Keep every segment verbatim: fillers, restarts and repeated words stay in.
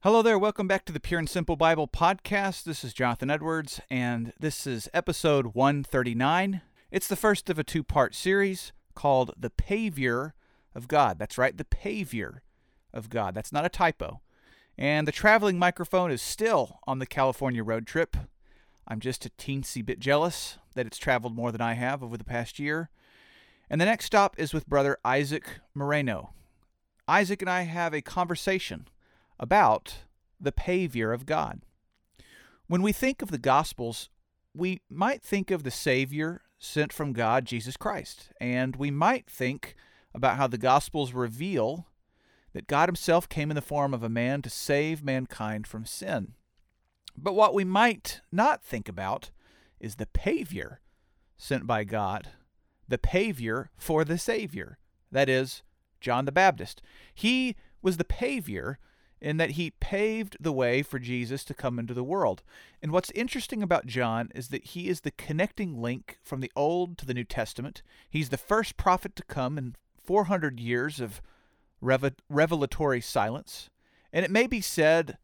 Hello there, welcome back to the Pure and Simple Bible Podcast. This is Jonathan Edwards, and this is episode one thirty-nine. It's the first of a two-part series called The Pavior of God. That's right, The Pavior of God. That's not a typo. And the traveling microphone is still on the California road trip. I'm just a teensy bit jealous that it's traveled more than I have over the past year. And the next stop is with Brother Isaac Moreno. Isaac and I have a conversation about the Pavior of God. When we think of the Gospels, we might think of the Savior sent from God, Jesus Christ. And we might think about how the Gospels reveal that God himself came in the form of a man to save mankind from sin. But what we might not think about is the Pavior sent by God, the Pavior for the Savior, that is, John the Baptist. He was the Pavior in that he paved the way for Jesus to come into the world. And what's interesting about John is that he is the connecting link from the Old to the New Testament. He's the first prophet to come in four hundred years of rev- revelatory silence. And it may be said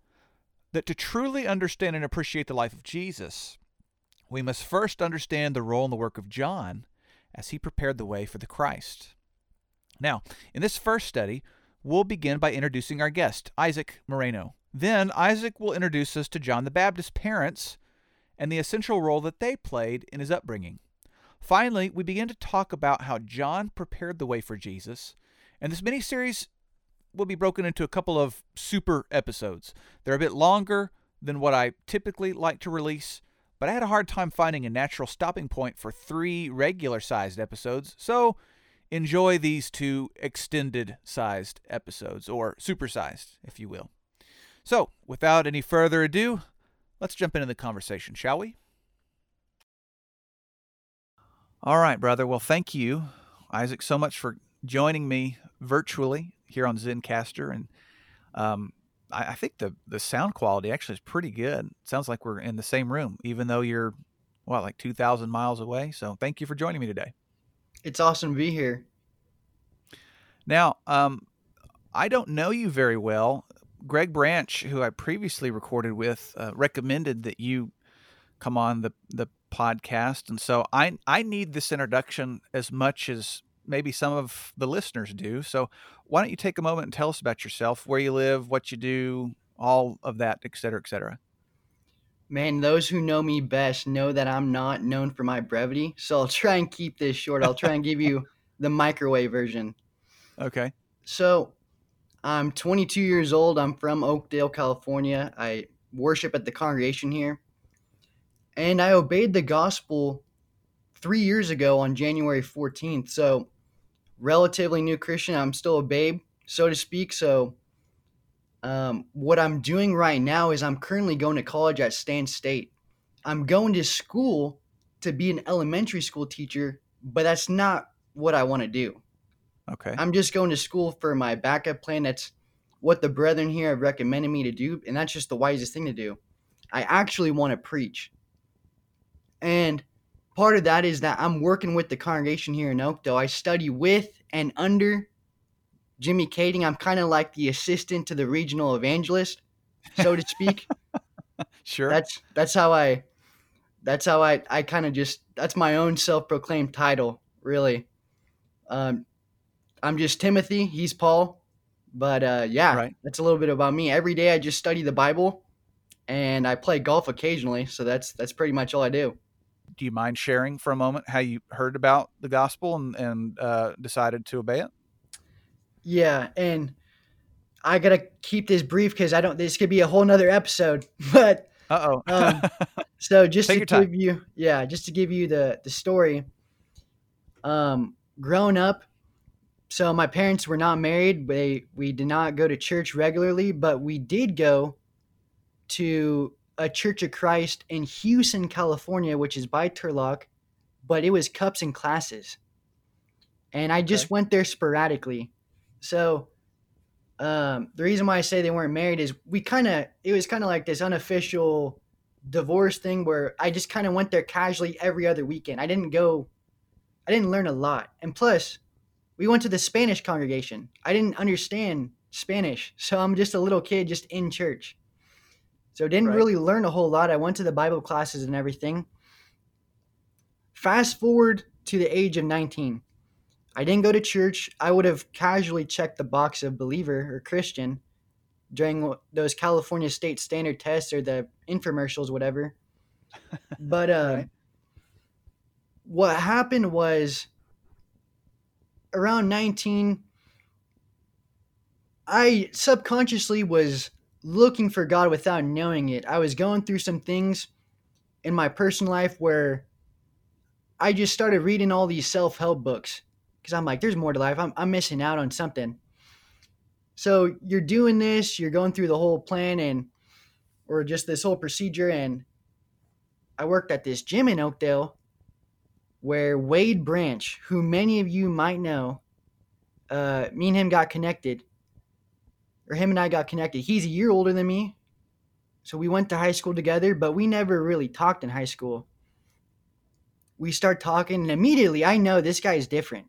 that to truly understand and appreciate the life of Jesus, we must first understand the role and the work of John as he prepared the way for the Christ. Now, in this first study, we'll begin by introducing our guest, Isaac Moreno. Then, Isaac will introduce us to John the Baptist's parents and the essential role that they played in his upbringing. Finally, we begin to talk about how John prepared the way for Jesus, and this mini-series will be broken into a couple of super episodes. They're a bit longer than what I typically like to release, but I had a hard time finding a natural stopping point for three regular-sized episodes, so enjoy these two extended-sized episodes, or super-sized, if you will. So, without any further ado, let's jump into the conversation, shall we? All right, brother. Well, thank you, Isaac, so much for joining me virtually here on Zencastr, and um, I, I think the, the sound quality actually is pretty good. It sounds like we're in the same room, even though you're, what, like two thousand miles away? So thank you for joining me today. It's awesome to be here. Now, um, I don't know you very well. Greg Branch, who I previously recorded with, uh, recommended that you come on the, the podcast, and so I I need this introduction as much as maybe some of the listeners do. So why don't you take a moment and tell us about yourself, where you live, what you do, all of that, et cetera, et cetera. Man, those who know me best know that I'm not known for my brevity. So I'll try and keep this short. I'll try and give you the microwave version. Okay. So I'm twenty-two years old. I'm from Oakdale, California. I worship at the congregation here. And I obeyed the gospel three years ago on January fourteenth. So relatively new Christian. I'm still a babe, so to speak. So um, what I'm doing right now is I'm currently going to college at Stan State. I'm going to school to be an elementary school teacher, but that's not what I want to do. Okay. I'm just going to school for my backup plan. That's what the brethren here have recommended me to do, and that's just the wisest thing to do. I actually want to preach. And part of that is that I'm working with the congregation here in Oakdale. I study with and under Jimmy Kading. I'm kind of like the assistant to the regional evangelist, so to speak. Sure. That's that's how I that's how I, I kind of just that's my own self-proclaimed title, really. Um, I'm just Timothy. He's Paul. But uh, yeah, right. That's a little bit about me. Every day I just study the Bible, and I play golf occasionally. So that's that's pretty much all I do. Do you mind sharing for a moment how you heard about the gospel and, and uh, decided to obey it? Yeah. And I got to keep this brief because I don't, this could be a whole nother episode, but, uh-oh. um, so just to give you, yeah, just to give you the, the story, um, growing up. So my parents were not married, but they, we did not go to church regularly, but we did go to a Church of Christ in Houston, California, which is by Turlock, but it was cups and classes. And I just okay. went there sporadically. So um, the reason why I say they weren't married is we kind of, it was kind of like this unofficial divorce thing where I just kind of went there casually every other weekend. I didn't go, I didn't learn a lot. And plus, we went to the Spanish congregation. I didn't understand Spanish. So I'm just a little kid just in church. So didn't right. really learn a whole lot. I went to the Bible classes and everything. Fast forward to the age of nineteen. I didn't go to church. I would have casually checked the box of believer or Christian during those California State Standard tests or the infomercials, whatever. But uh, right. what happened was around nineteen, I subconsciously was looking for God without knowing it. I was going through some things in my personal life where I just started reading all these self-help books because I'm like, there's more to life. I'm, I'm missing out on something. So you're doing this, you're going through the whole plan and, or just this whole procedure. And I worked at this gym in Oakdale where Wade Branch, who many of you might know, uh, me and him got connected or him and I got connected. He's a year older than me. So we went to high school together, but we never really talked in high school. We start talking and immediately I know this guy is different.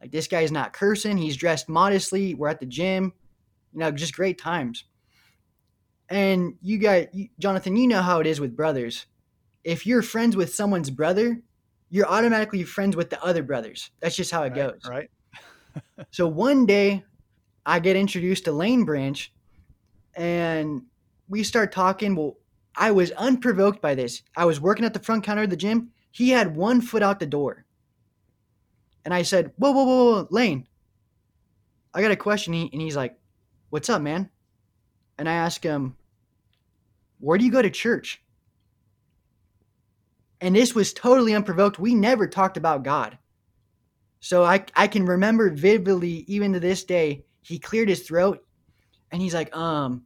Like this guy's not cursing. He's dressed modestly. We're at the gym, you know, just great times. And you got, you, Jonathan, you know how it is with brothers. If you're friends with someone's brother, you're automatically friends with the other brothers. That's just how it right, goes. Right. So one day I get introduced to Lane Branch and we start talking. Well, I was unprovoked by this. I was working at the front counter of the gym. He had one foot out the door. And I said, whoa, whoa, whoa, whoa, Lane, I got a question. And he's like, what's up, man? And I asked him, where do you go to church? And this was totally unprovoked. We never talked about God. So I, I can remember vividly, even to this day, he cleared his throat. And he's like, um,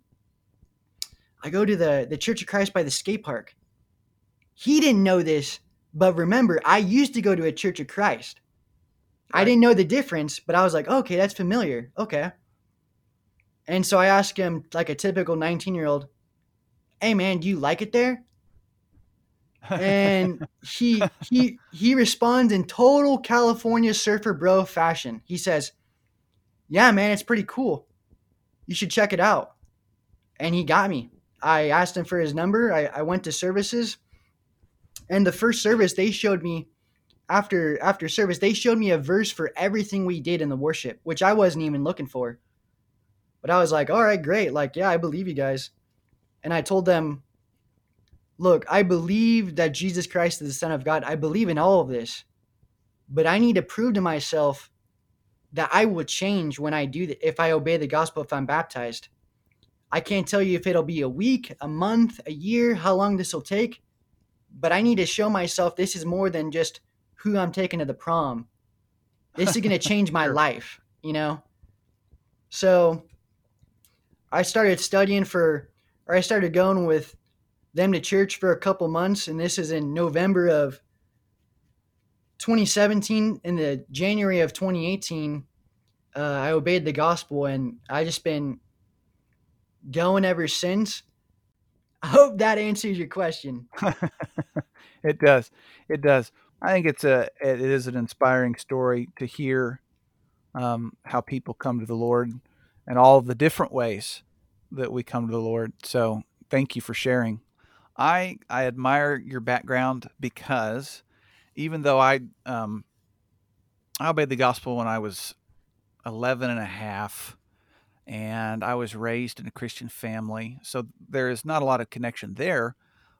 I go to the, the Church of Christ by the skate park. He didn't know this. But remember, I used to go to a Church of Christ. Right. I didn't know the difference, but I was like, okay, that's familiar. Okay. And so I asked him, like a typical nineteen-year-old, hey, man, do you like it there? And he he he responds in total California surfer bro fashion. He says, yeah, man, it's pretty cool. You should check it out. And he got me. I asked him for his number. I, I went to services. And the first service they showed me, after after service, they showed me a verse for everything we did in the worship, which I wasn't even looking for. But I was like, all right, great. Like, yeah, I believe you guys. And I told them, look, I believe that Jesus Christ is the Son of God. I believe in all of this. But I need to prove to myself that I will change when I do that, if I obey the gospel, if I'm baptized. I can't tell you if it'll be a week, a month, a year, how long this will take. But I need to show myself this is more than just who I'm taking to the prom. This is going to change my life, you know? So I started studying for, or I started going with them to church for a couple months. And this is in November of twenty seventeen. In the January of twenty eighteen, uh, I obeyed the gospel and I just been going ever since. I hope that answers your question. It does. It does. I think it's a, it is an inspiring story to hear um, how people come to the Lord and all of the different ways that we come to the Lord. So thank you for sharing. I, I admire your background because even though I, um, I obeyed the gospel when I was eleven and a half, and I was raised in a Christian family, so there is not a lot of connection there.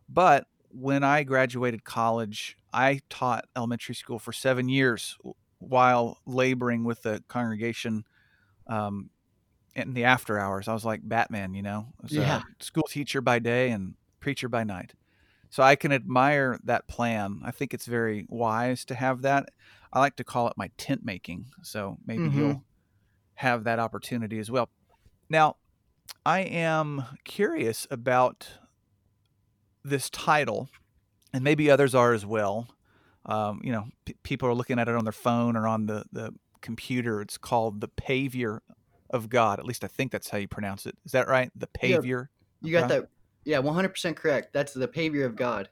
But when I graduated college, I taught elementary school for seven years while laboring with the congregation um, in the after hours. I was like Batman, you know, I was yeah. a school teacher by day and preacher by night. So I can admire that plan. I think it's very wise to have that. I like to call it my tent making. So maybe mm-hmm. you'll have that opportunity as well. Now, I am curious about this title, and maybe others are as well. Um, you know, p- people are looking at it on their phone or on the, the computer. It's called The Pavior of God. At least I think that's how you pronounce it. Is that right? The Pavior. You got that Yeah, one hundred percent correct. That's the behavior of God.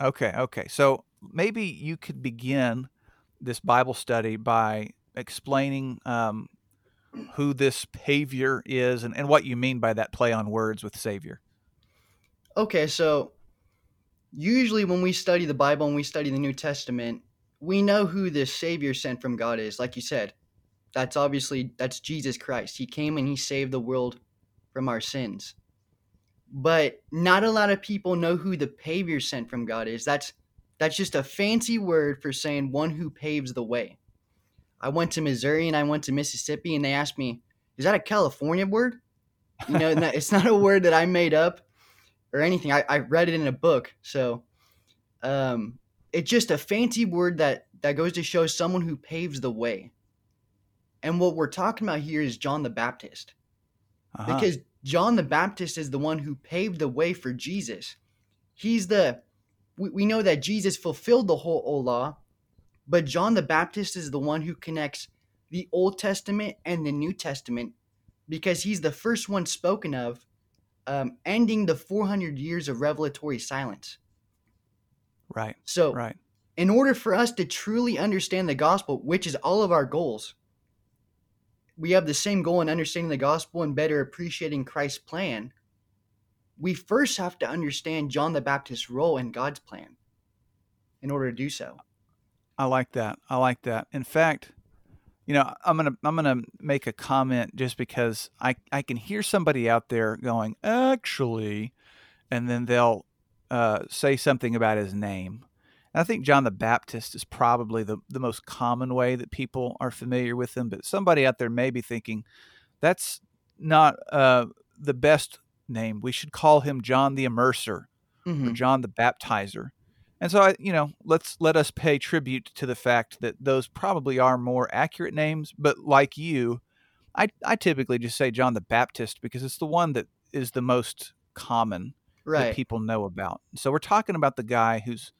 Okay, okay. So maybe you could begin this Bible study by explaining um, who this Savior is and, and what you mean by that play on words with Savior. Okay, so usually when we study the Bible and we study the New Testament, we know who this Savior sent from God is. Like you said, that's obviously, that's Jesus Christ. He came and he saved the world from our sins. But not a lot of people know who the paver sent from God is. That's that's just a fancy word for saying one who paves the way. I went to Missouri and I went to Mississippi, and they asked me, "Is that a California word?" You know, it's not a word that I made up or anything. I, I read it in a book, so um, it's just a fancy word that that goes to show someone who paves the way. And what we're talking about here is John the Baptist, uh-huh. because John the Baptist is the one who paved the way for Jesus. He's the, we, we know that Jesus fulfilled the whole old law, but John the Baptist is the one who connects the Old Testament and the New Testament, because he's the first one spoken of, um, ending the four hundred years of revelatory silence. Right. So right. in order for us to truly understand the gospel, which is all of our goals, we have the same goal in understanding the gospel and better appreciating Christ's plan. We first have to understand John the Baptist's role in God's plan in order to do so. I like that. I like that. In fact, you know, I'm going to, I'm going to make a comment just because I, I can hear somebody out there going, actually, and then they'll uh, say something about his name. I think John the Baptist is probably the, the most common way that people are familiar with him, but somebody out there may be thinking, that's not uh, the best name. We should call him John the Immerser, mm-hmm. or John the Baptizer. And so, I, you know, let's let us pay tribute to the fact that those probably are more accurate names, but like you, I, I typically just say John the Baptist because it's the one that is the most common right. that people know about. So we're talking about the guy who's,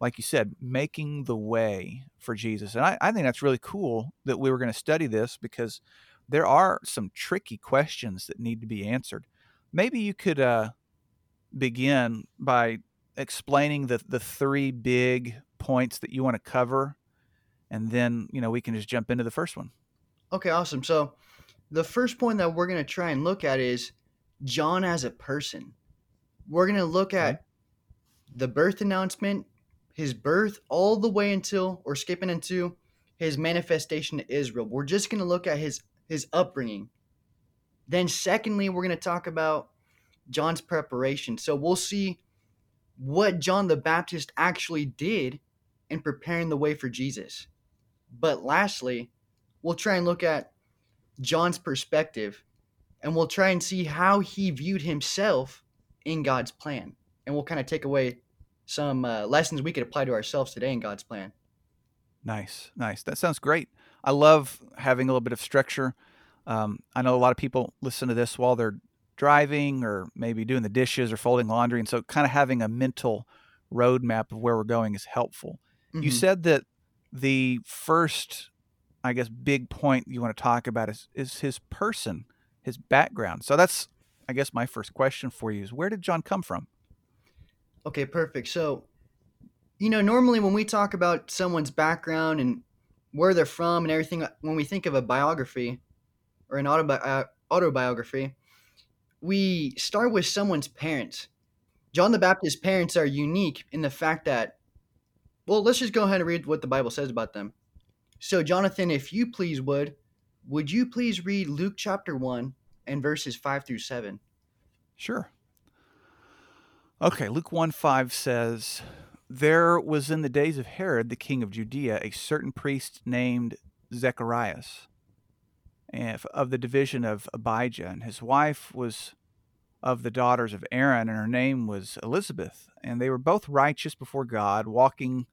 like you said, making the way for Jesus. And I, I think that's really cool that we were going to study this, because there are some tricky questions that need to be answered. Maybe you could uh, begin by explaining the, the three big points that you want to cover, and then, you know, we can just jump into the first one. Okay, awesome. So the first point that we're going to try and look at is John as a person. We're going to look at okay. the birth announcement, his birth, all the way until, or skipping into, his manifestation to Israel. We're just going to look at his his upbringing. Then secondly, we're going to talk about John's preparation. So we'll see what John the Baptist actually did in preparing the way for Jesus. But lastly, we'll try and look at John's perspective, and we'll try and see how he viewed himself in God's plan. And we'll kind of take away some uh, lessons we could apply to ourselves today in God's plan. Nice, nice. That sounds great. I love having a little bit of structure. Um, I know a lot of people listen to this while they're driving or maybe doing the dishes or folding laundry, and so kind of having a mental roadmap of where we're going is helpful. Mm-hmm. You said that the first, I guess, big point you want to talk about is, is his person, his background. So that's, I guess, my first question for you is, where did John come from? Okay, perfect. So, you know, normally when we talk about someone's background and where they're from and everything, when we think of a biography or an autobi- autobiography, we start with someone's parents. John the Baptist's parents are unique in the fact that, well, let's just go ahead and read what the Bible says about them. So, Jonathan, if you please would, would you please read Luke chapter one and verses five through seven? Sure. Okay, Luke one five says, "There was in the days of Herod, the king of Judea, a certain priest named Zacharias, of the division of Abijah, and his wife was of the daughters of Aaron, and her name was Elizabeth. And they were both righteous before God, walking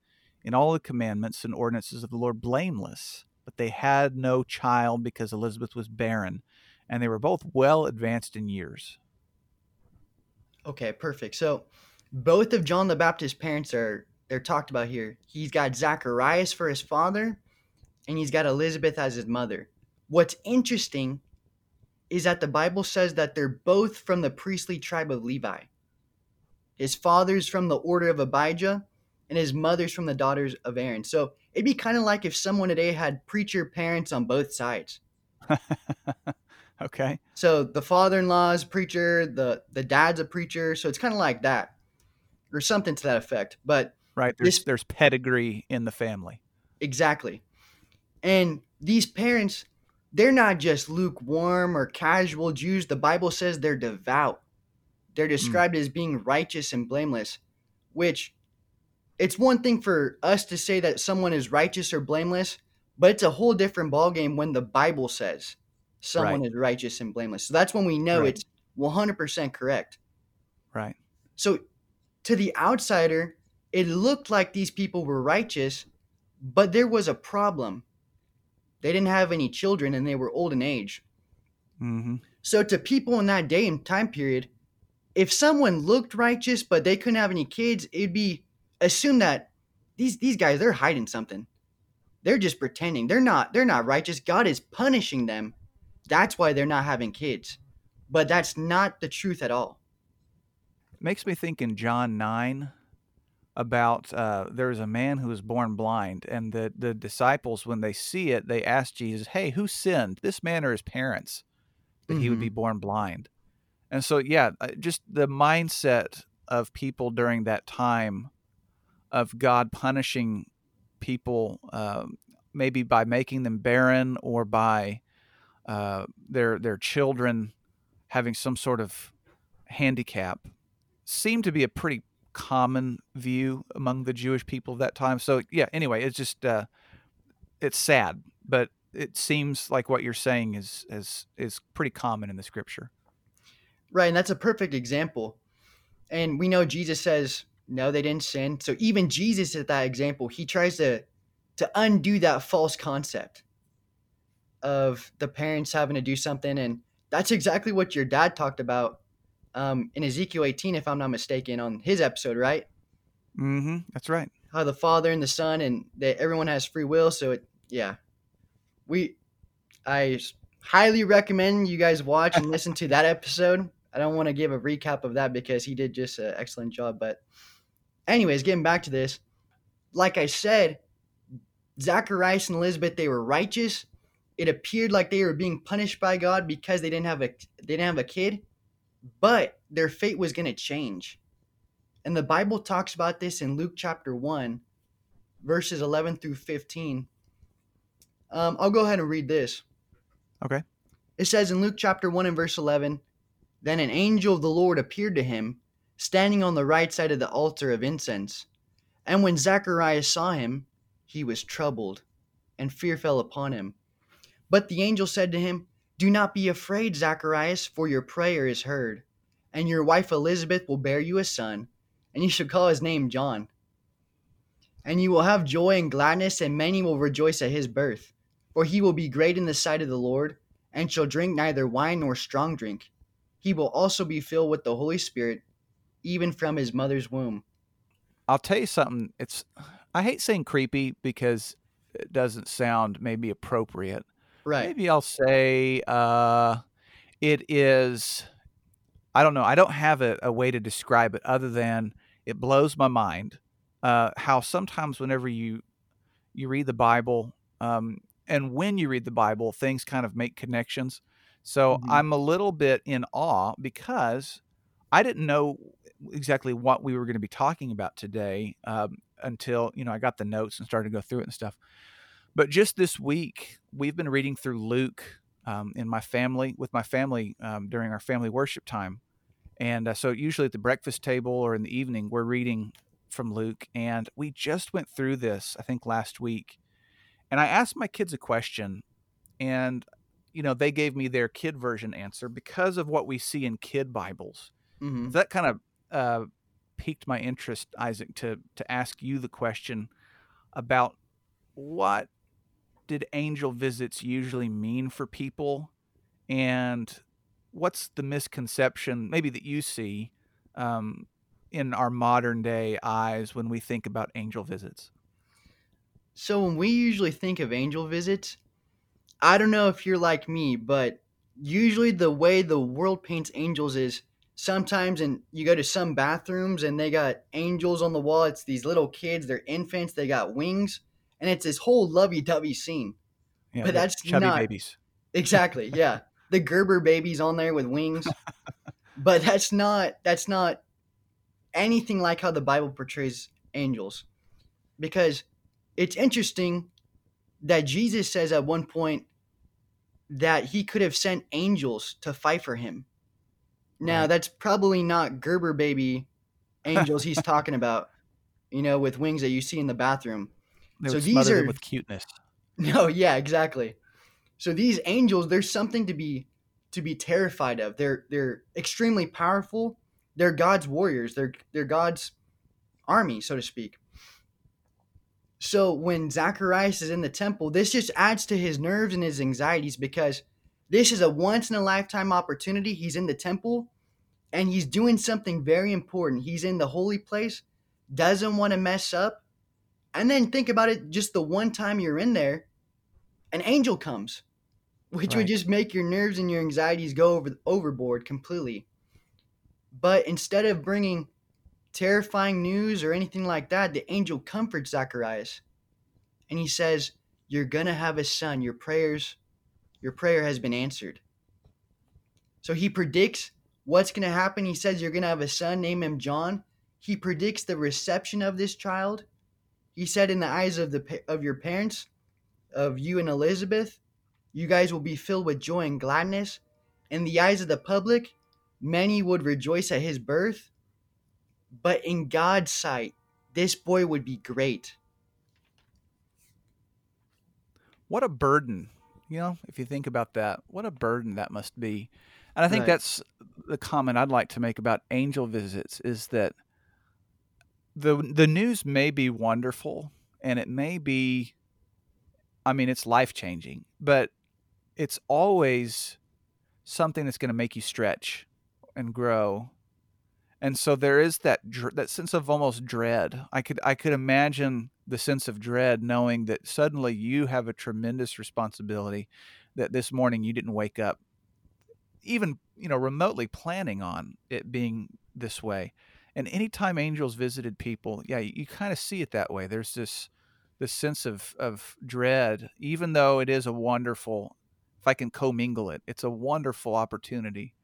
in all the commandments and ordinances of the Lord blameless. But they had no child because Elizabeth was barren, and they were both well advanced in years." Okay, perfect. So both of John the Baptist's parents are, they're talked about here. He's got Zacharias for his father, and he's got Elizabeth as his mother. What's interesting is that the Bible says that they're both from the priestly tribe of Levi. His father's from the order of Abijah, and his mother's from the daughters of Aaron. So it'd be kind of like if someone today had preacher parents on both sides. Okay. So the father-in-law is a preacher, the, the dad's a preacher. So it's kind of like that or something to that effect. But right. There's, this, there's pedigree in the family. Exactly. And these parents, they're not just lukewarm or casual Jews. The Bible says they're devout. They're described mm. as being righteous and blameless, which it's one thing for us to say that someone is righteous or blameless, but it's a whole different ballgame when the Bible says someone right. is righteous and blameless. So that's when we know right. it's one hundred percent correct. Right. So to the outsider, it looked like these people were righteous, but there was a problem. They didn't have any children and they were old in age. Mm-hmm. So to people in that day and time period, if someone looked righteous, but they couldn't have any kids, it'd be assumed that these, these guys, they're hiding something. They're just pretending. They're not, they're not righteous. God is punishing them. That's why they're not having kids. But that's not the truth at all. It makes me think in John nine about uh, there was a man who was born blind, and the, the disciples, when they see it, they ask Jesus, hey, who sinned, this man or his parents, that mm-hmm. he would be born blind? And so, yeah, just the mindset of people during that time of God punishing people, uh, maybe by making them barren or by uh, their their children having some sort of handicap, seemed to be a pretty common view among the Jewish people of that time. So yeah, anyway, it's just uh, it's sad, but it seems like what you're saying is is is pretty common in the Scripture. Right, and that's a perfect example. And we know Jesus says, no, they didn't sin. So even Jesus at that example, he tries to to undo that false concept of the parents having to do something. And that's exactly what your dad talked about um, in Ezekiel eighteen, if I'm not mistaken, on his episode, right? Mm-hmm. That's right. How the Father and the Son, and that everyone has free will. So, it, yeah, we I highly recommend you guys watch and listen to that episode. I don't want to give a recap of that because he did just an excellent job. But anyways, getting back to this, like I said, Zacharias and Elizabeth, they were righteous. It appeared like they were being punished by God because they didn't have a they didn't have a kid, but their fate was going to change. And the Bible talks about this in Luke chapter one, verses eleven through fifteen. Um, I'll go ahead and read this. Okay. It says in Luke chapter one and verse eleven, then an angel of the Lord appeared to him, standing on the right side of the altar of incense. And when Zacharias saw him, he was troubled, and fear fell upon him. But the angel said to him, do not be afraid, Zacharias, for your prayer is heard, and your wife Elizabeth will bear you a son, and you shall call his name John. And you will have joy and gladness, and many will rejoice at his birth, for he will be great in the sight of the Lord, and shall drink neither wine nor strong drink. He will also be filled with the Holy Spirit, even from his mother's womb. I'll tell you something. It's I hate saying creepy because it doesn't sound maybe appropriate. Right. Maybe I'll say uh, it is, I don't know. I don't have a, a way to describe it other than it blows my mind uh, how sometimes whenever you you read the Bible um, and when you read the Bible, things kind of make connections. So mm-hmm. I'm a little bit in awe because I didn't know exactly what we were going to be talking about today um, until, you know, I got the notes and started to go through it and stuff. But just this week, we've been reading through Luke um, in my family, with my family um, during our family worship time. And uh, so usually at the breakfast table or in the evening, we're reading from Luke. And we just went through this, I think, last week. And I asked my kids a question, and you know, they gave me their kid version answer because of what we see in kid Bibles. Mm-hmm. So that kind of uh, piqued my interest, Isaac, to to ask you the question about what did angel visits usually mean for people, and what's the misconception maybe that you see um, in our modern day eyes when we think about angel visits? So when we usually think of angel visits, I don't know if you're like me, but usually the way the world paints angels is sometimes, and you go to some bathrooms and they got angels on the wall. It's these little kids, they're infants, they got wings, and it's this whole lovey-dovey scene. Yeah, but that's chubby not babies. Exactly. Yeah. The Gerber babies on there with wings, but that's not, that's not anything like how the Bible portrays angels, because it's interesting that Jesus says at one point that he could have sent angels to fight for him. Now, right. That's probably not Gerber baby angels he's talking about, you know, with wings that you see in the bathroom. They so these are with cuteness. No, yeah, exactly. So these angels, there's something to be to be terrified of. They're they're extremely powerful. They're God's warriors. They're they're God's army, so to speak. So when Zacharias is in the temple, this just adds to his nerves and his anxieties, because this is a once-in-a-lifetime opportunity. He's in the temple, and he's doing something very important. He's in the holy place, doesn't want to mess up. And then think about it, just the one time you're in there, an angel comes, which right. would just make your nerves and your anxieties go over overboard completely. But instead of bringing terrifying news or anything like that, the angel comforts Zacharias, and he says, you're going to have a son. Your prayers... Your prayer has been answered. So he predicts what's going to happen. He says, you're going to have a son, name him John. He predicts the reception of this child. He said, in the eyes of the of your parents, of you and Elizabeth, you guys will be filled with joy and gladness. In the eyes of the public, many would rejoice at his birth. But in God's sight, this boy would be great. What a burden. You know, if you think about that, what a burden that must be. And I think right. that's the comment I'd like to make about angel visits, is that the the news may be wonderful, and it may be, I mean, it's life-changing, but it's always something that's going to make you stretch and grow. And so there is that that sense of almost dread. I could I could imagine the sense of dread, knowing that suddenly you have a tremendous responsibility that this morning you didn't wake up even, you know, remotely planning on it being this way. And anytime angels visited people, yeah, you, you kind of see it that way. There's this this sense of of dread, even though it is a wonderful, if I can commingle it, it's a wonderful opportunity.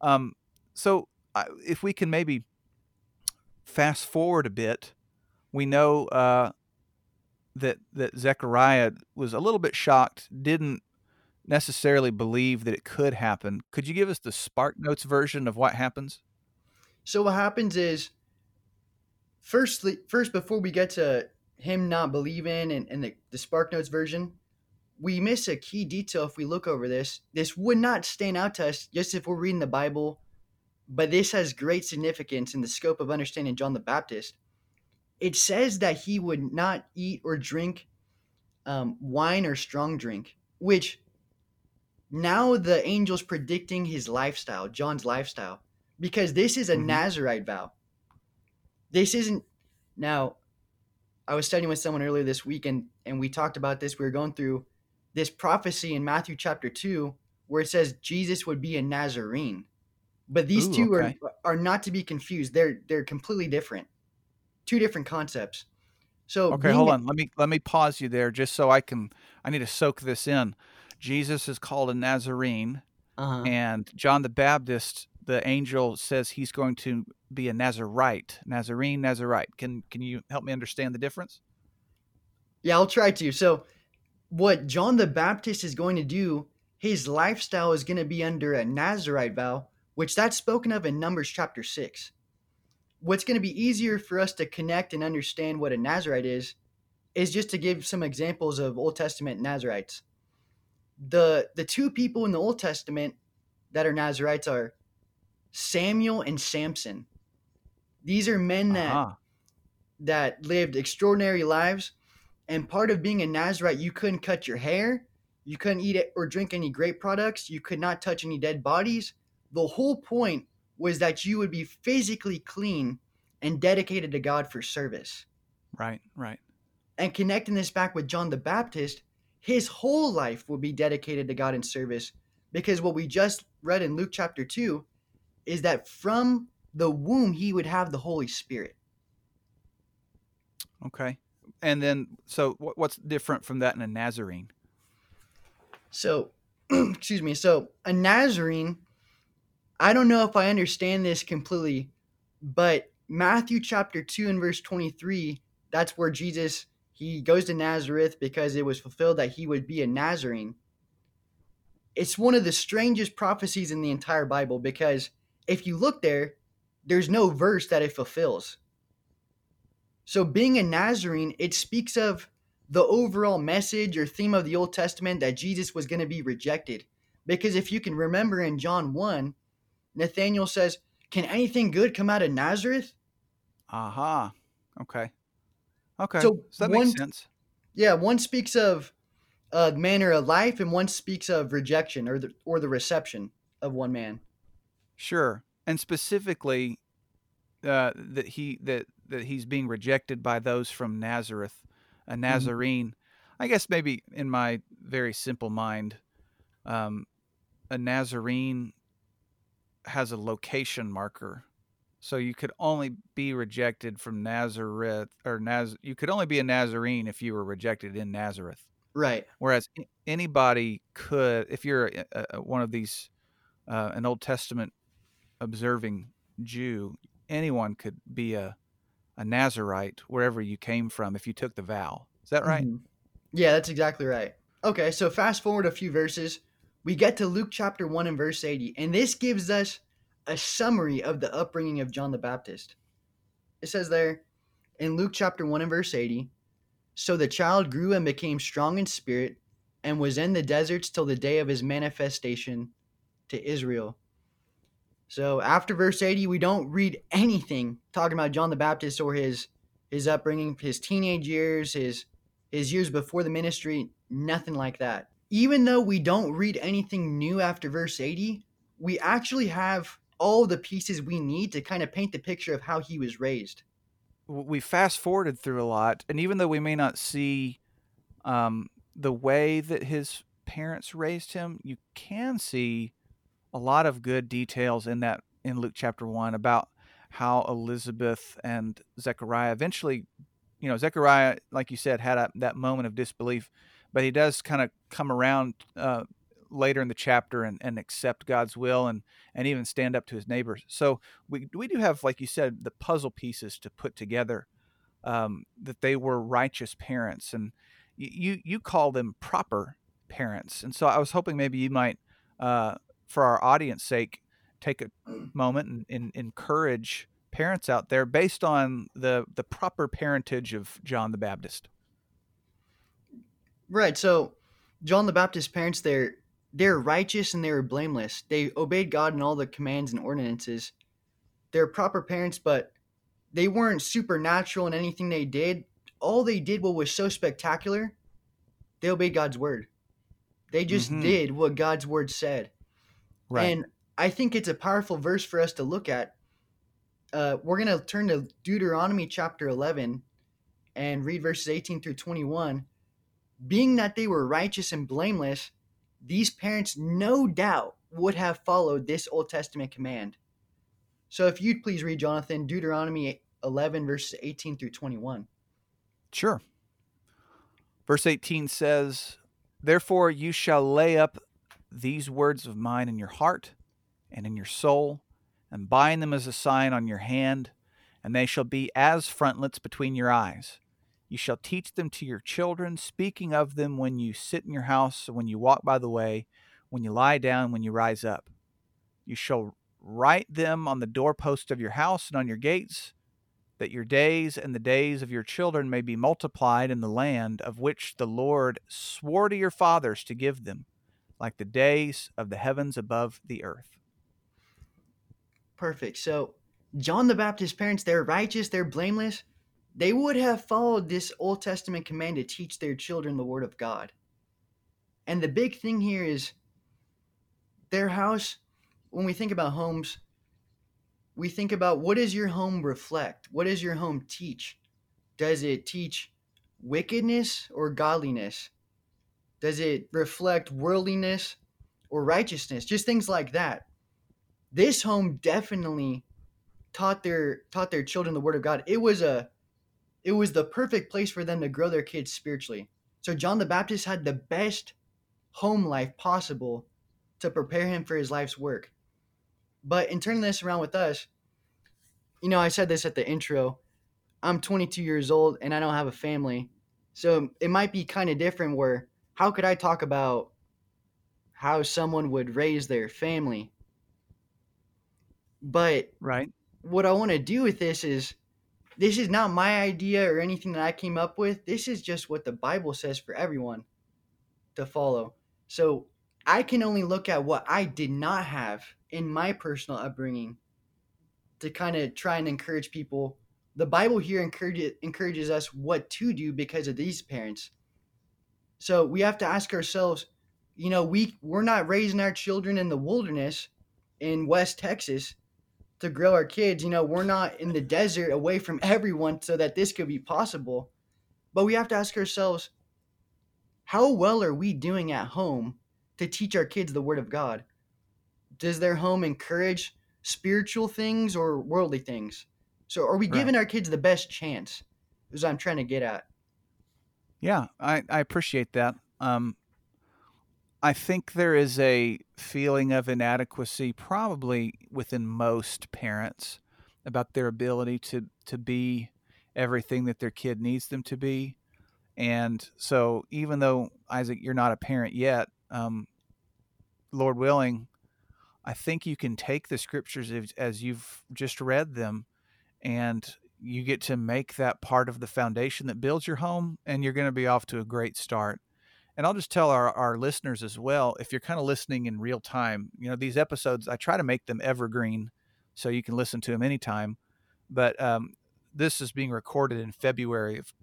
Um, so if we can maybe fast forward a bit. We know uh, that that Zechariah was a little bit shocked, didn't necessarily believe that it could happen. Could you give us the SparkNotes version of what happens? So what happens is, firstly, first before we get to him not believing and, and the, the SparkNotes version, we miss a key detail if we look over this. This would not stand out to us just if we're reading the Bible, but this has great significance in the scope of understanding John the Baptist. It says that he would not eat or drink um, wine or strong drink, which now the angel's predicting his lifestyle, John's lifestyle, because this is a mm-hmm. Nazirite vow. This isn't – now, I was studying with someone earlier this week, and, and we talked about this. We were going through this prophecy in Matthew chapter two where it says Jesus would be a Nazarene. But these Ooh, two okay. are, are not to be confused. They're they're completely different. Two different concepts. So okay, hold on. Let me let me pause you there, just so I can. I need to soak this in. Jesus is called a Nazarene, uh-huh. and John the Baptist, the angel says he's going to be a Nazirite. Nazarene, Nazirite. Can can you help me understand the difference? Yeah, I'll try to. So, what John the Baptist is going to do, his lifestyle is going to be under a Nazirite vow, which that's spoken of in Numbers chapter six. What's going to be easier for us to connect and understand what a Nazirite is, is just to give some examples of Old Testament Nazirites. The the two people in the Old Testament that are Nazirites are Samuel and Samson. These are men that uh-huh. that lived extraordinary lives, and part of being a Nazirite, you couldn't cut your hair, you couldn't eat or drink any grape products, you could not touch any dead bodies. The whole point was that you would be physically clean and dedicated to God for service. Right, right. And connecting this back with John the Baptist, his whole life will be dedicated to God in service, because what we just read in Luke chapter two is that from the womb, he would have the Holy Spirit. Okay. And then, so what's different from that in a Nazarene? So, excuse me. So a Nazarene, I don't know if I understand this completely, but Matthew chapter two and verse twenty-three, that's where Jesus, he goes to Nazareth because it was fulfilled that he would be a Nazarene. It's one of the strangest prophecies in the entire Bible, because if you look there, there's no verse that it fulfills. So being a Nazarene, it speaks of the overall message or theme of the Old Testament that Jesus was going to be rejected. Because if you can remember in John one, Nathanael says, "Can anything good come out of Nazareth?" Aha. Uh-huh. Okay. Okay. So, so that one, makes sense. Yeah. One speaks of a manner of life, and one speaks of rejection or the, or the reception of one man. Sure. And specifically uh, that he, that, that he's being rejected by those from Nazareth, a Nazarene. Mm-hmm. I guess maybe in my very simple mind, um, a Nazarene has a location marker. So you could only be rejected from Nazareth, or Naz- you could only be a Nazarene if you were rejected in Nazareth. Right. Whereas anybody could, if you're a, a, one of these, uh, an Old Testament observing Jew, anyone could be a, a Nazarite wherever you came from if you took the vow. Is that right? Mm-hmm. Yeah, that's exactly right. Okay, so fast forward a few verses. We get to Luke chapter one and verse eighty, and this gives us a summary of the upbringing of John the Baptist. It says there in Luke chapter one and verse eighty, "So the child grew and became strong in spirit and was in the deserts till the day of his manifestation to Israel." So after verse eighty, we don't read anything talking about John the Baptist or his his upbringing, his teenage years, his his years before the ministry, nothing like that. Even though we don't read anything new after verse eighty, we actually have all the pieces we need to kind of paint the picture of how he was raised. We fast forwarded through a lot, and even though we may not see um, the way that his parents raised him, you can see a lot of good details in that, in Luke chapter one, about how Elizabeth and Zechariah eventually, you know, Zechariah, like you said, had a, that moment of disbelief, but he does kind of come around uh, later in the chapter and, and accept God's will and, and even stand up to his neighbors. So we we do have, like you said, the puzzle pieces to put together um, that they were righteous parents, and you you call them proper parents. And so I was hoping maybe you might, uh, for our audience's sake, take a moment and, and encourage parents out there based on the, the proper parentage of John the Baptist. Right. So John the Baptist's parents, they're, they're righteous and they were blameless. They obeyed God in all the commands and ordinances. They're proper parents, but they weren't supernatural in anything they did. All they did what was so spectacular, they obeyed God's word. They just mm-hmm. did what God's word said. Right. And I think it's a powerful verse for us to look at. Uh, we're going to turn to Deuteronomy chapter eleven and read verses eighteen through twenty-one. Being that they were righteous and blameless, these parents no doubt would have followed this Old Testament command. So if you'd please read, Jonathan, Deuteronomy eleven, verses eighteen through twenty-one. Sure. Verse eighteen says, "Therefore you shall lay up these words of mine in your heart and in your soul, and bind them as a sign on your hand, and they shall be as frontlets between your eyes. You shall teach them to your children, speaking of them when you sit in your house, when you walk by the way, when you lie down, when you rise up. You shall write them on the doorposts of your house and on your gates, that your days and the days of your children may be multiplied in the land of which the Lord swore to your fathers to give them, like the days of the heavens above the earth." Perfect. So John the Baptist's parents, they're righteous, they're blameless. They would have followed this Old Testament command to teach their children the word of God. And the big thing here is their house. When we think about homes, we think about, what does your home reflect? What does your home teach? Does it teach wickedness or godliness? Does it reflect worldliness or righteousness? Just things like that. this home definitely taught their taught their children the Word of God. It was a it was the perfect place for them to grow their kids spiritually. So John the Baptist had the best home life possible to prepare him for his life's work. But in turning this around with us, you know, I said this at the intro, I'm twenty-two years old and I don't have a family. So it might be kind of different where how could I talk about how someone would raise their family? But right. What I want to do with this is, this is not my idea or anything that I came up with. This is just what the Bible says for everyone to follow. So I can only look at what I did not have in my personal upbringing to kind of try and encourage people. The Bible here encourages, encourages us what to do because of these parents. So we have to ask ourselves, you know, we, we're not raising our children in the wilderness in West Texas to grow our kids. You know, we're not in the desert away from everyone so that this could be possible. But we have to ask ourselves, how well are we doing at home to teach our kids the Word of God? Does their home encourage spiritual things or worldly things? So are we giving right. our kids the best chance? Is what I'm trying to get at. Yeah, I, I appreciate that. Um, I think there is a feeling of inadequacy probably within most parents about their ability to, to be everything that their kid needs them to be. And so even though, Isaac, you're not a parent yet, um, Lord willing, I think you can take the scriptures as, as you've just read them, and you get to make that part of the foundation that builds your home, and you're going to be off to a great start. And I'll just tell our, our listeners as well, if you're kind of listening in real time, you know, these episodes, I try to make them evergreen so you can listen to them anytime. But um, this is being recorded in February of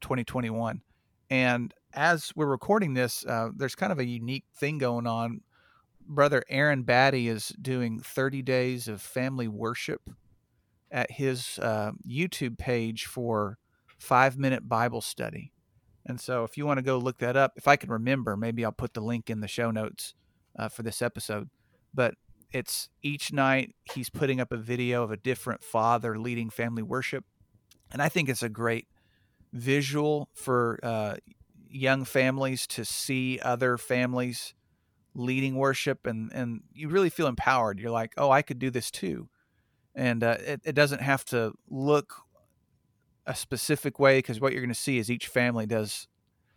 twenty twenty-one. And as we're recording this, uh, there's kind of a unique thing going on. Brother Aaron Batty is doing thirty days of family worship at his uh, YouTube page for Five Minute Bible Study. And so if you want to go look that up, if I can remember, maybe I'll put the link in the show notes uh, for this episode. But it's each night he's putting up a video of a different father leading family worship. And I think it's a great visual for uh, young families to see other families leading worship. And, and you really feel empowered. You're like, oh, I could do this too. And uh, it, it doesn't have to look a specific way, because what you're going to see is each family does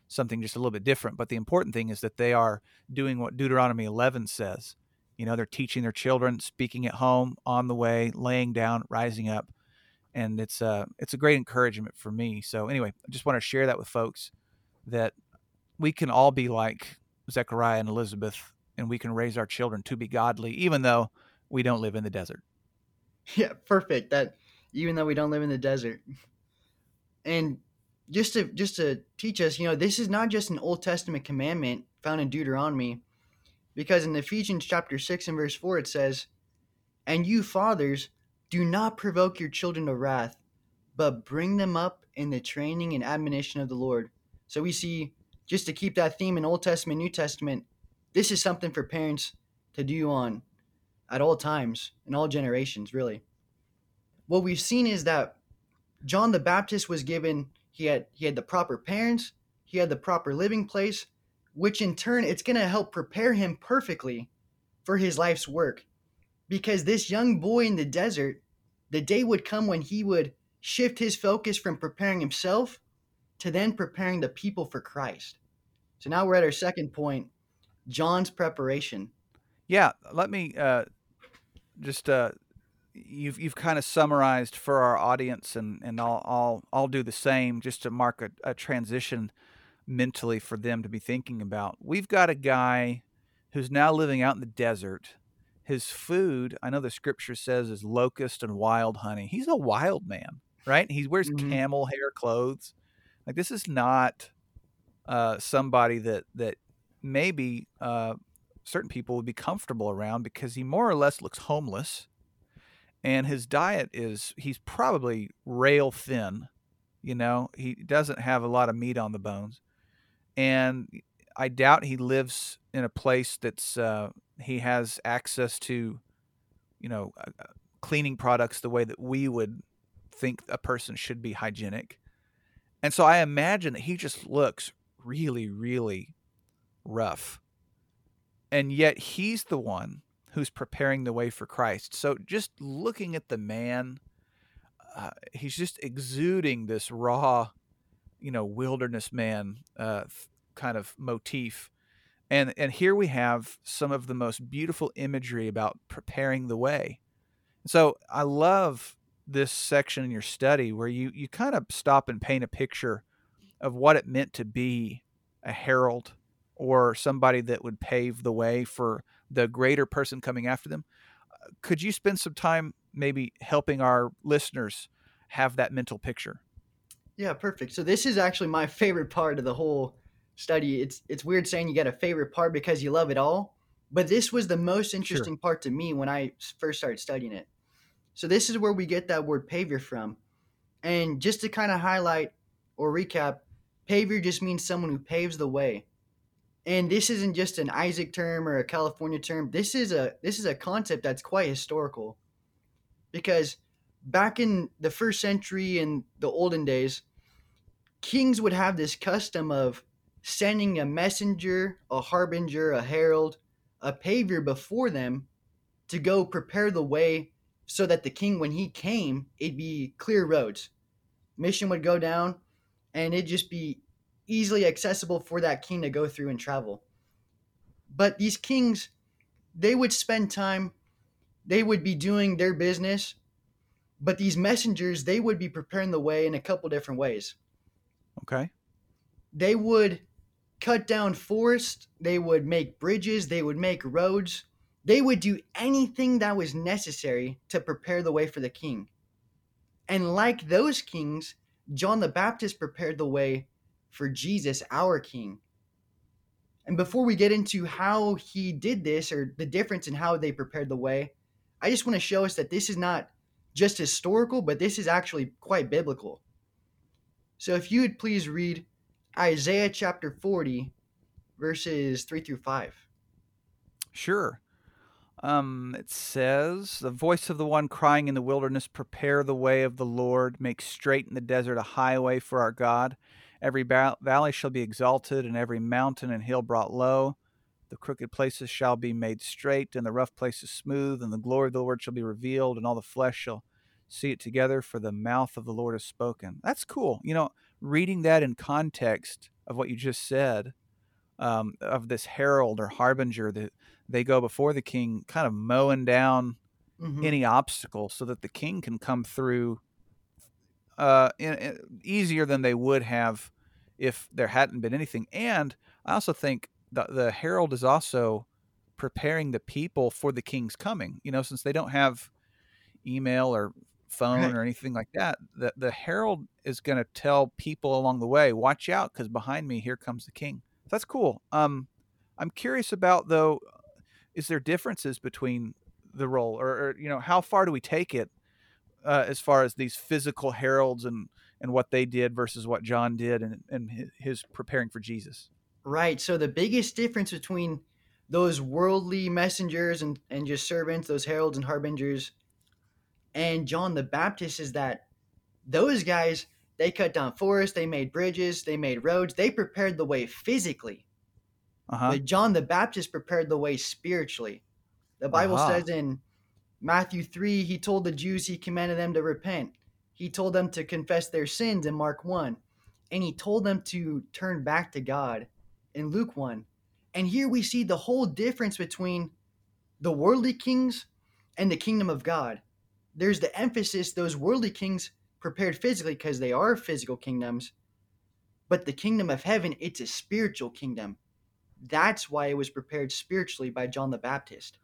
something just a little bit different. But the important thing is that they are doing what Deuteronomy eleven says. You know, they're teaching their children, speaking at home, on the way, laying down, rising up. And it's uh, it's a great encouragement for me. So anyway, I just want to share that with folks, that we can all be like Zechariah and Elizabeth, and we can raise our children to be godly, even though we don't live in the desert. Yeah, perfect. That even though we don't live in the desert. And just to just to teach us, you know, this is not just an Old Testament commandment found in Deuteronomy, because in Ephesians chapter six and verse four, it says, "And you fathers, do not provoke your children to wrath, but bring them up in the training and admonition of the Lord." So we see, just to keep that theme in Old Testament, New Testament, this is something for parents to do on at all times, in all generations, really. What we've seen is that John the Baptist was given, he had he had the proper parents, he had the proper living place, which in turn, it's going to help prepare him perfectly for his life's work. Because this young boy in the desert, the day would come when he would shift his focus from preparing himself to then preparing the people for Christ. So now we're at our second point, John's preparation. Yeah, let me... Uh... Just uh, you've you've kind of summarized for our audience, and, and I'll I'll I'll do the same just to mark a, a transition mentally for them to be thinking about. We've got a guy who's now living out in the desert. His food, I know the scripture says, is locust and wild honey. He's a wild man, right? He wears mm-hmm. camel hair clothes. Like, this is not uh, somebody that that maybe. Uh, certain people would be comfortable around, because he more or less looks homeless, and his diet is, he's probably rail thin. You know, he doesn't have a lot of meat on the bones, and I doubt he lives in a place that's, uh, he has access to you know, uh, cleaning products the way that we would think a person should be hygienic. And so I imagine that he just looks really, really rough. And yet he's the one who's preparing the way for Christ. So just looking at the man, uh, he's just exuding this raw, you know, wilderness man uh, kind of motif. And and here we have some of the most beautiful imagery about preparing the way. So I love this section in your study where you, you kind of stop and paint a picture of what it meant to be a herald or somebody that would pave the way for the greater person coming after them. Could you spend some time maybe helping our listeners have that mental picture? Yeah, perfect. So this is actually my favorite part of the whole study. It's it's weird saying you got a favorite part because you love it all, but this was the most interesting sure. part to me when I first started studying it. So this is where we get that word paver from. And just to kind of highlight or recap, paver just means someone who paves the way. And this isn't just an Isaac term or a California term. This is a this is a concept that's quite historical. Because back in the first century and the olden days, kings would have this custom of sending a messenger, a harbinger, a herald, a paver before them to go prepare the way so that the king, when he came, it'd be clear roads. Mission would go down and it'd just be easily accessible for that king to go through and travel. But these kings, they would spend time, they would be doing their business, but these messengers, they would be preparing the way in a couple different ways. Okay. They would cut down forests, they would make bridges, they would make roads, they would do anything that was necessary to prepare the way for the king. And like those kings, John the Baptist prepared the way for Jesus, our king. And before we get into how he did this or the difference in how they prepared the way, I just want to show us that this is not just historical, but this is actually quite biblical. So if you would please read Isaiah chapter forty, verses three through five. Sure. Um, it says, "The voice of the one crying in the wilderness, prepare the way of the Lord, make straight in the desert a highway for our God. Every ba- valley shall be exalted, and every mountain and hill brought low. The crooked places shall be made straight, and the rough places smooth, and the glory of the Lord shall be revealed, and all the flesh shall see it together, for the mouth of the Lord has spoken." That's cool. You know, reading that in context of what you just said, um, of this herald or harbinger that they go before the king, kind of mowing down mm-hmm. any obstacle so that the king can come through uh, in, in, easier than they would have if there hadn't been anything. And I also think the, the herald is also preparing the people for the king's coming. You know, since they don't have email or phone right. or anything like that, the, the herald is going to tell people along the way, watch out, because behind me, here comes the king. That's cool. Um, I'm curious about, though, is there differences between the role or, or you know, how far do we take it uh, as far as these physical heralds and, and what they did versus what John did and, and his preparing for Jesus? Right. So the biggest difference between those worldly messengers and, and just servants, those heralds and harbingers, and John the Baptist is that those guys, they cut down forests, they made bridges, they made roads, they prepared the way physically. Uh-huh. But John the Baptist prepared the way spiritually. The Bible uh-huh. says in Matthew three, he told the Jews, he commanded them to repent. He told them to confess their sins in Mark one. And he told them to turn back to God in Luke one. And here we see the whole difference between the worldly kings and the kingdom of God. There's the emphasis those worldly kings prepared physically because they are physical kingdoms, but the kingdom of heaven, it's a spiritual kingdom. That's why it was prepared spiritually by John the Baptist.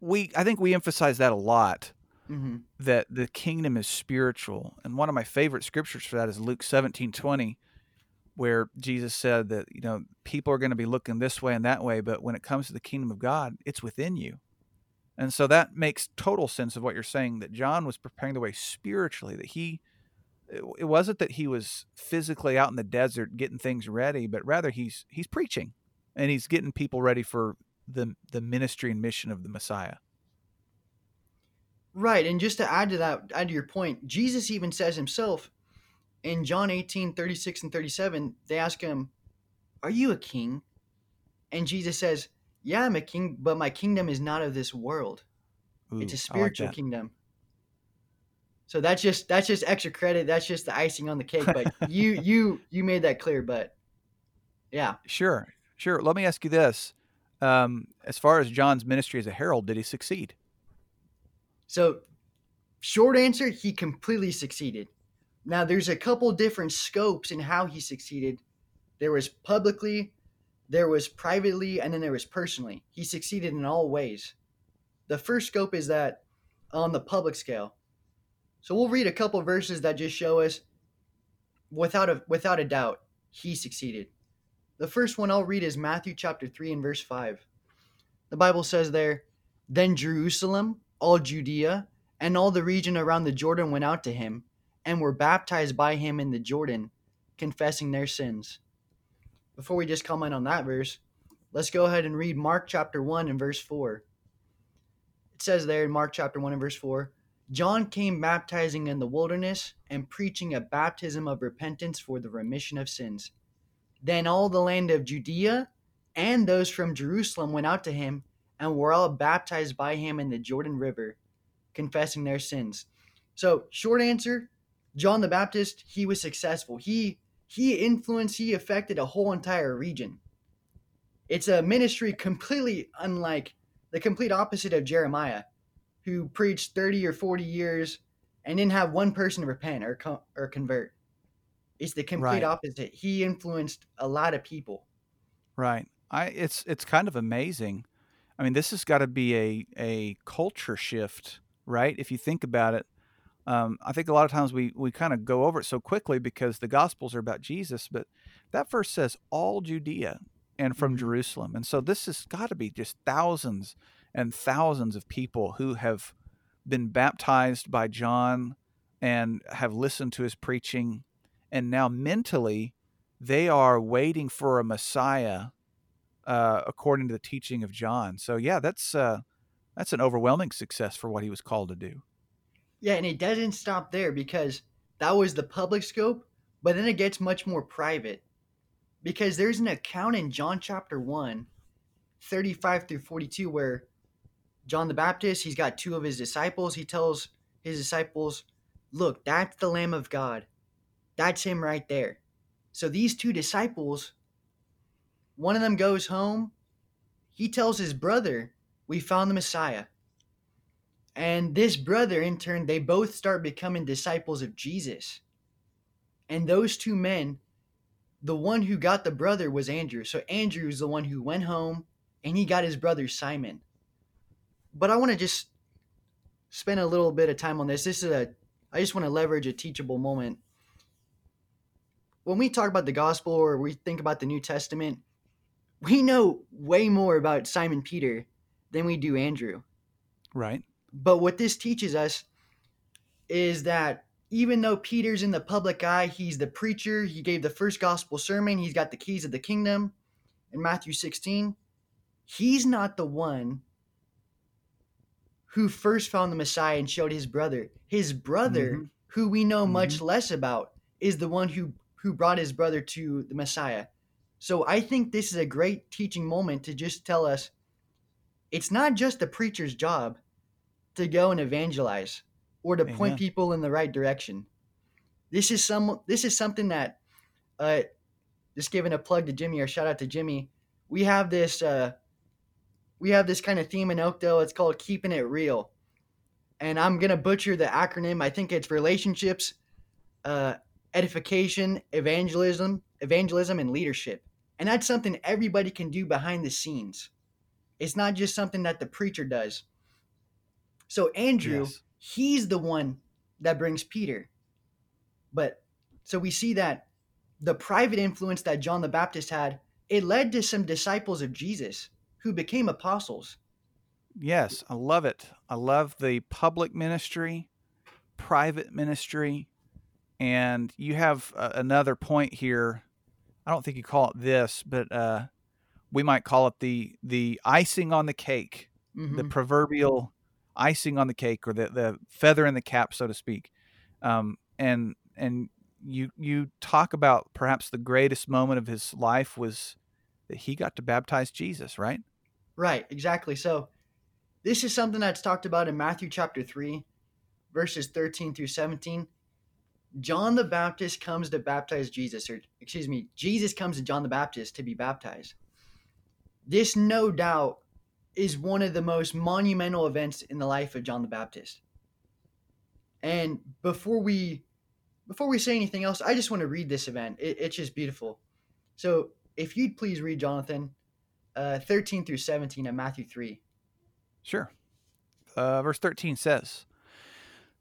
We, I think we emphasize that a lot, mm-hmm. that the kingdom is spiritual. And one of my favorite scriptures for that is Luke seventeen twenty, where Jesus said that, you know, people are going to be looking this way and that way, but when it comes to the kingdom of God, it's within you. And so that makes total sense of what you're saying, that John was preparing the way spiritually, that he, it wasn't that he was physically out in the desert getting things ready, but rather he's he's preaching and he's getting people ready for the the ministry and mission of the Messiah. Right. And just to add to that, add to your point, Jesus even says himself in John eighteen, thirty-six and thirty-seven, they ask him, are you a king? And Jesus says, yeah, I'm a king, but my kingdom is not of this world. Ooh, it's a spiritual like kingdom. So that's just, that's just extra credit. That's just the icing on the cake. But you, you, you made that clear, but yeah. Sure. Sure. Let me ask you this. Um, as far as John's ministry as a herald, did he succeed? So short answer, he completely succeeded. Now there's a couple different scopes in how he succeeded. There was publicly, there was privately, and then there was personally. He succeeded in all ways. The first scope is that on the public scale. So we'll read a couple verses that just show us without a, without a doubt, he succeeded. The first one I'll read is Matthew chapter three and verse five. The Bible says there, then Jerusalem, all Judea, and all the region around the Jordan went out to him and were baptized by him in the Jordan, confessing their sins. Before we just comment on that verse, let's go ahead and read Mark chapter one and verse four. It says there in Mark chapter one and verse four, John came baptizing in the wilderness and preaching a baptism of repentance for the remission of sins. Then all the land of Judea and those from Jerusalem went out to him and were all baptized by him in the Jordan River, confessing their sins. So short answer, John the Baptist, he was successful. He he influenced, he affected a whole entire region. It's a ministry completely unlike, the complete opposite of Jeremiah, who preached thirty or forty years and didn't have one person repent or con- or convert. It's the complete right. opposite. He influenced a lot of people. Right. I it's it's kind of amazing. I mean, this has got to be a a culture shift, right? If you think about it, um, I think a lot of times we we kind of go over it so quickly because the Gospels are about Jesus, but that verse says all Judea and from mm-hmm. Jerusalem, and so this has got to be just thousands and thousands of people who have been baptized by John and have listened to his preaching. And now mentally, they are waiting for a Messiah, uh, according to the teaching of John. So yeah, that's uh, that's an overwhelming success for what he was called to do. Yeah, and it doesn't stop there because that was the public scope, but then it gets much more private because there's an account in John chapter one, thirty-five through forty-two, where John the Baptist, he's got two of his disciples. He tells his disciples, look, that's the Lamb of God. That's him right there. So these two disciples, one of them goes home. He tells his brother, we found the Messiah. And this brother, in turn, they both start becoming disciples of Jesus. And those two men, the one who got the brother was Andrew. So Andrew is the one who went home and he got his brother Simon. But I want to just spend a little bit of time on this. This is a, I just want to leverage a teachable moment. When we talk about the gospel or we think about the New Testament, we know way more about Simon Peter than we do Andrew. Right. But what this teaches us is that even though Peter's in the public eye, he's the preacher. He gave the first gospel sermon. He's got the keys of the kingdom in Matthew sixteen. He's not the one who first found the Messiah and showed his brother. His brother, mm-hmm. who we know mm-hmm. much less about, is the one who who brought his brother to the Messiah. So I think this is a great teaching moment to just tell us it's not just the preacher's job to go and evangelize or to Amen. Point people in the right direction. This is some, this is something that, uh, just giving a plug to Jimmy or shout out to Jimmy. We have this, uh, we have this kind of theme in Oakdale. It's called Keeping It Real. And I'm going to butcher the acronym. I think it's relationships, uh, edification, evangelism, evangelism, and leadership. And that's something everybody can do behind the scenes. It's not just something that the preacher does. So Andrew, yes. he's the one that brings Peter. But so we see that the private influence that John the Baptist had, it led to some disciples of Jesus who became apostles. Yes, I love it. I love the public ministry, private ministry. And you have uh, another point here. I don't think you call it this, but uh, we might call it the the icing on the cake, mm-hmm. the proverbial icing on the cake, or the, the feather in the cap, so to speak. Um, and and you you talk about perhaps the greatest moment of his life was that he got to baptize Jesus, right? Right, exactly. So this is something that's talked about in Matthew chapter three, verses thirteen through seventeen. John the Baptist comes to baptize Jesus, or excuse me, Jesus comes to John the Baptist to be baptized. This, no doubt, is one of the most monumental events in the life of John the Baptist. And before we before we say anything else, I just want to read this event. It, it's just beautiful. So if you'd please read, Jonathan, uh, thirteen through seventeen of Matthew three. Sure. Uh, verse thirteen says,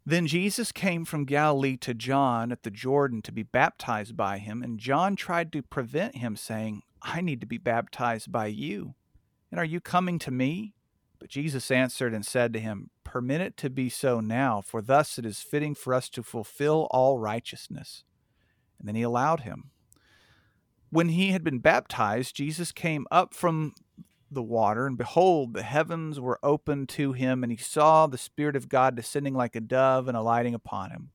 "Then Jesus came from Galilee to John at the Jordan to be baptized by him, and John tried to prevent him, saying, 'I need to be baptized by you, and are you coming to me?' But Jesus answered and said to him, 'Permit it to be so now, for thus it is fitting for us to fulfill all righteousness.' And then he allowed him. When he had been baptized, Jesus came up from the water, and behold, the heavens were opened to him, and he saw the Spirit of God descending like a dove and alighting upon him.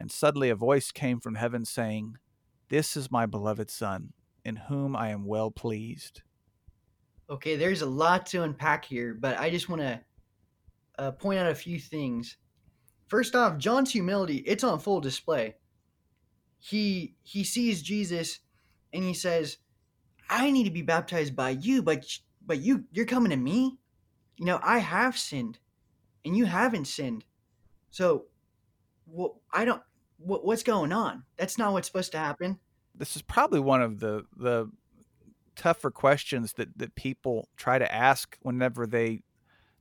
And suddenly a voice came from heaven saying, 'This is my beloved Son, in whom I am well pleased.'" Okay, there's a lot to unpack here, but I just want to uh, point out a few things. First off, John's humility, it's on full display. He he sees Jesus and he says, "I need to be baptized by you, but but you you're coming to me? You know, I have sinned and you haven't sinned. So what well, I don't what, what's going on? That's not what's supposed to happen." This is probably one of the the tougher questions that, that people try to ask whenever they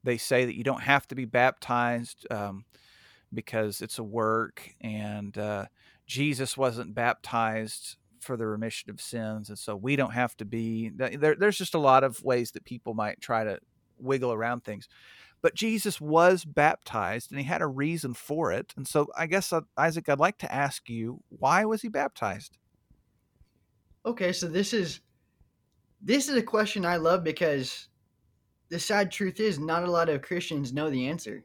they say that you don't have to be baptized um, because it's a work, and uh, Jesus wasn't baptized for the remission of sins, and so we don't have to be. There, there's just a lot of ways that people might try to wiggle around things. But Jesus was baptized, and he had a reason for it. And so I guess, Isaac, I'd like to ask you, why was he baptized? Okay, so this is This is a question I love, because the sad truth is not a lot of Christians know the answer.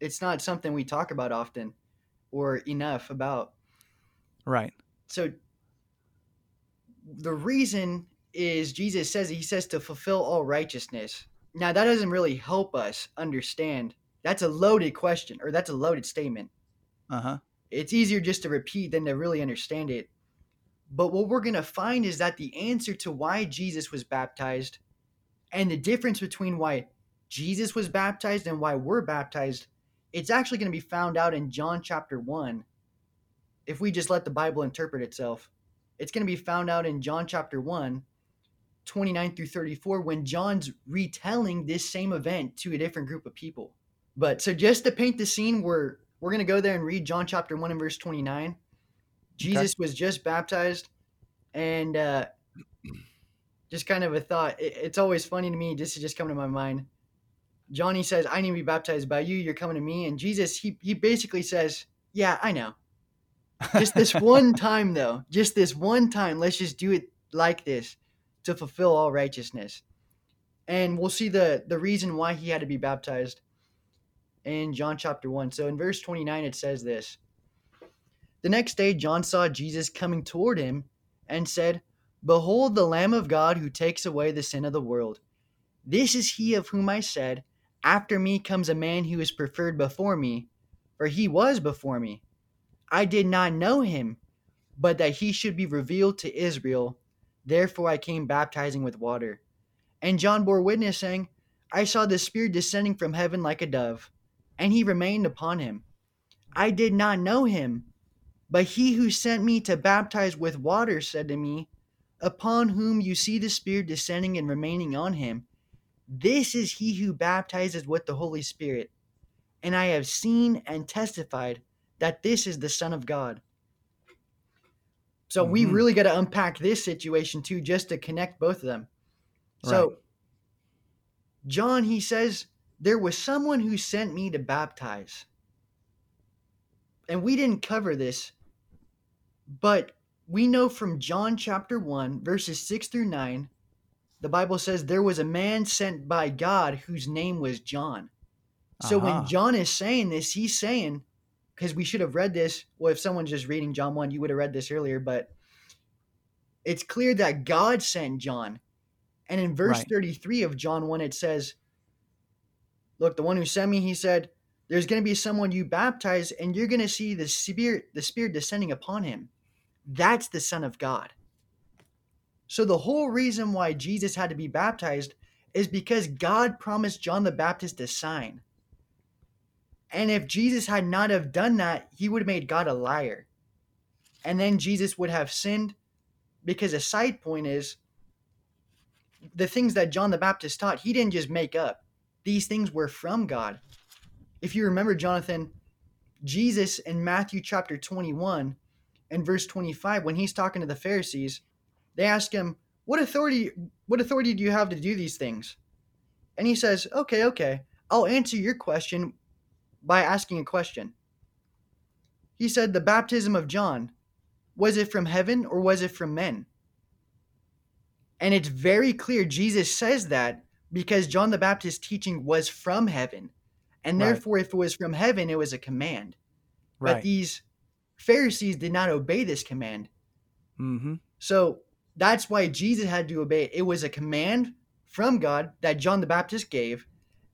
It's not something we talk about often or enough about. Right. So the reason is Jesus says, he says to fulfill all righteousness. Now that doesn't really help us understand. That's a loaded question, or that's a loaded statement. Uh-huh. It's easier just to repeat than to really understand it. But what we're going to find is that the answer to why Jesus was baptized, and the difference between why Jesus was baptized and why we're baptized, it's actually going to be found out in John chapter one. If we just let the Bible interpret itself, it's going to be found out in John chapter one, twenty-nine through thirty-four, when John's retelling this same event to a different group of people. But so just to paint the scene, we're, we're going to go there and read John chapter one and verse twenty-nine. Jesus was just baptized, and uh, just kind of a thought. It, it's always funny to me. This is just coming to my mind. Johnny says, "I need to be baptized by you. You're coming to me." And Jesus, he he basically says, "Yeah, I know. Just this one time, though. Just this one time. Let's just do it like this to fulfill all righteousness." And we'll see the the reason why he had to be baptized in John chapter one. So in verse twenty-nine, it says this. "The next day, John saw Jesus coming toward him and said, 'Behold, the Lamb of God who takes away the sin of the world. This is he of whom I said, after me comes a man who is preferred before me, for he was before me. I did not know him, but that he should be revealed to Israel. Therefore, I came baptizing with water. And John bore witness, saying, I saw the Spirit descending from heaven like a dove, and he remained upon him. I did not know him, but he who sent me to baptize with water said to me, upon whom you see the Spirit descending and remaining on him, this is he who baptizes with the Holy Spirit. And I have seen and testified that this is the Son of God.'" So mm-hmm. we really got to unpack this situation too, just to connect both of them. Right. So John, he says, there was someone who sent me to baptize. And we didn't cover this, but we know from John chapter one, verses six through nine, the Bible says there was a man sent by God whose name was John. So uh-huh. when John is saying this, he's saying, because we should have read this. Well, if someone's just reading John one, you would have read this earlier, but it's clear that God sent John. And in verse right. thirty-three of John one, it says, look, the one who sent me, he said, there's going to be someone you baptize, and you're going to see the Spirit, the Spirit descending upon him. That's the Son of God. So the whole reason why Jesus had to be baptized is because God promised John the Baptist a sign. And if Jesus had not have done that, he would have made God a liar. And then Jesus would have sinned, because a side point is the things that John the Baptist taught, he didn't just make up. These things were from God. If you remember, Jonathan, Jesus in Matthew chapter twenty-one and verse twenty-five, when he's talking to the Pharisees, they ask him, what authority, what authority do you have to do these things? And he says, okay, okay, I'll answer your question by asking a question. He said, the baptism of John, was it from heaven or was it from men? And it's very clear Jesus says that because John the Baptist's teaching was from heaven. And therefore, right. if it was from heaven, it was a command. Right. But these Pharisees did not obey this command. Mm-hmm. So that's why Jesus had to obey it. It was a command from God that John the Baptist gave.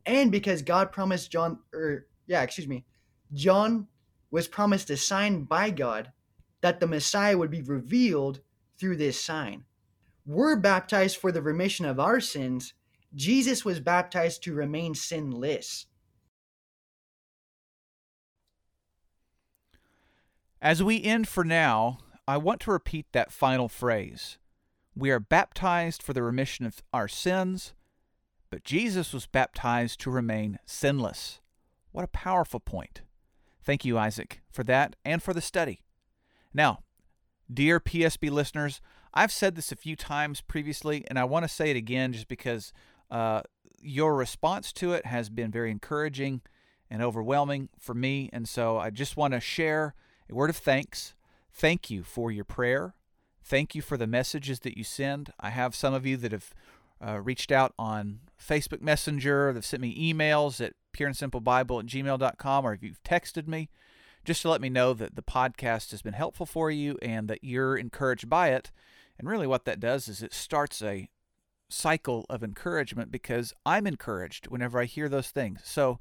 And because God promised John, or yeah, excuse me, John was promised a sign by God that the Messiah would be revealed through this sign. We're baptized for the remission of our sins. Jesus was baptized to remain sinless. As we end for now, I want to repeat that final phrase. We are baptized for the remission of our sins, but Jesus was baptized to remain sinless. What a powerful point. Thank you, Isaac, for that and for the study. Now, dear P S B listeners, I've said this a few times previously, and I want to say it again just because uh, your response to it has been very encouraging and overwhelming for me, and so I just want to share a word of thanks. Thank you for your prayer. Thank you for the messages that you send. I have some of you that have uh, reached out on Facebook Messenger, that have sent me emails at pure and simple bible at gmail dot com, or if you've texted me, just to let me know that the podcast has been helpful for you and that you're encouraged by it. And really what that does is it starts a cycle of encouragement because I'm encouraged whenever I hear those things. So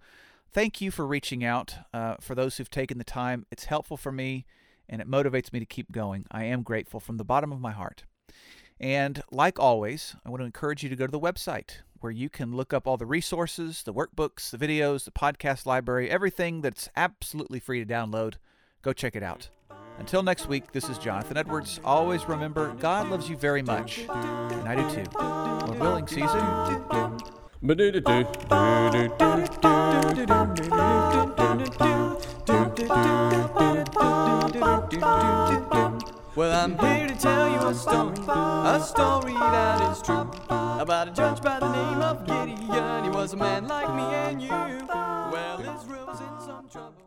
thank you for reaching out. Uh, for those who've taken the time, it's helpful for me and it motivates me to keep going. I am grateful from the bottom of my heart. And like always, I want to encourage you to go to the website where you can look up all the resources, the workbooks, the videos, the podcast library, everything that's absolutely free to download. Go check it out. Until next week, this is Jonathan Edwards. Always remember, God loves you very much, and I do too. Lord willing, see you soon. Well, I'm here to tell you a story, a story that is true, about a judge by the name of Gideon. He was a man like me and you. Well, his room's in some trouble.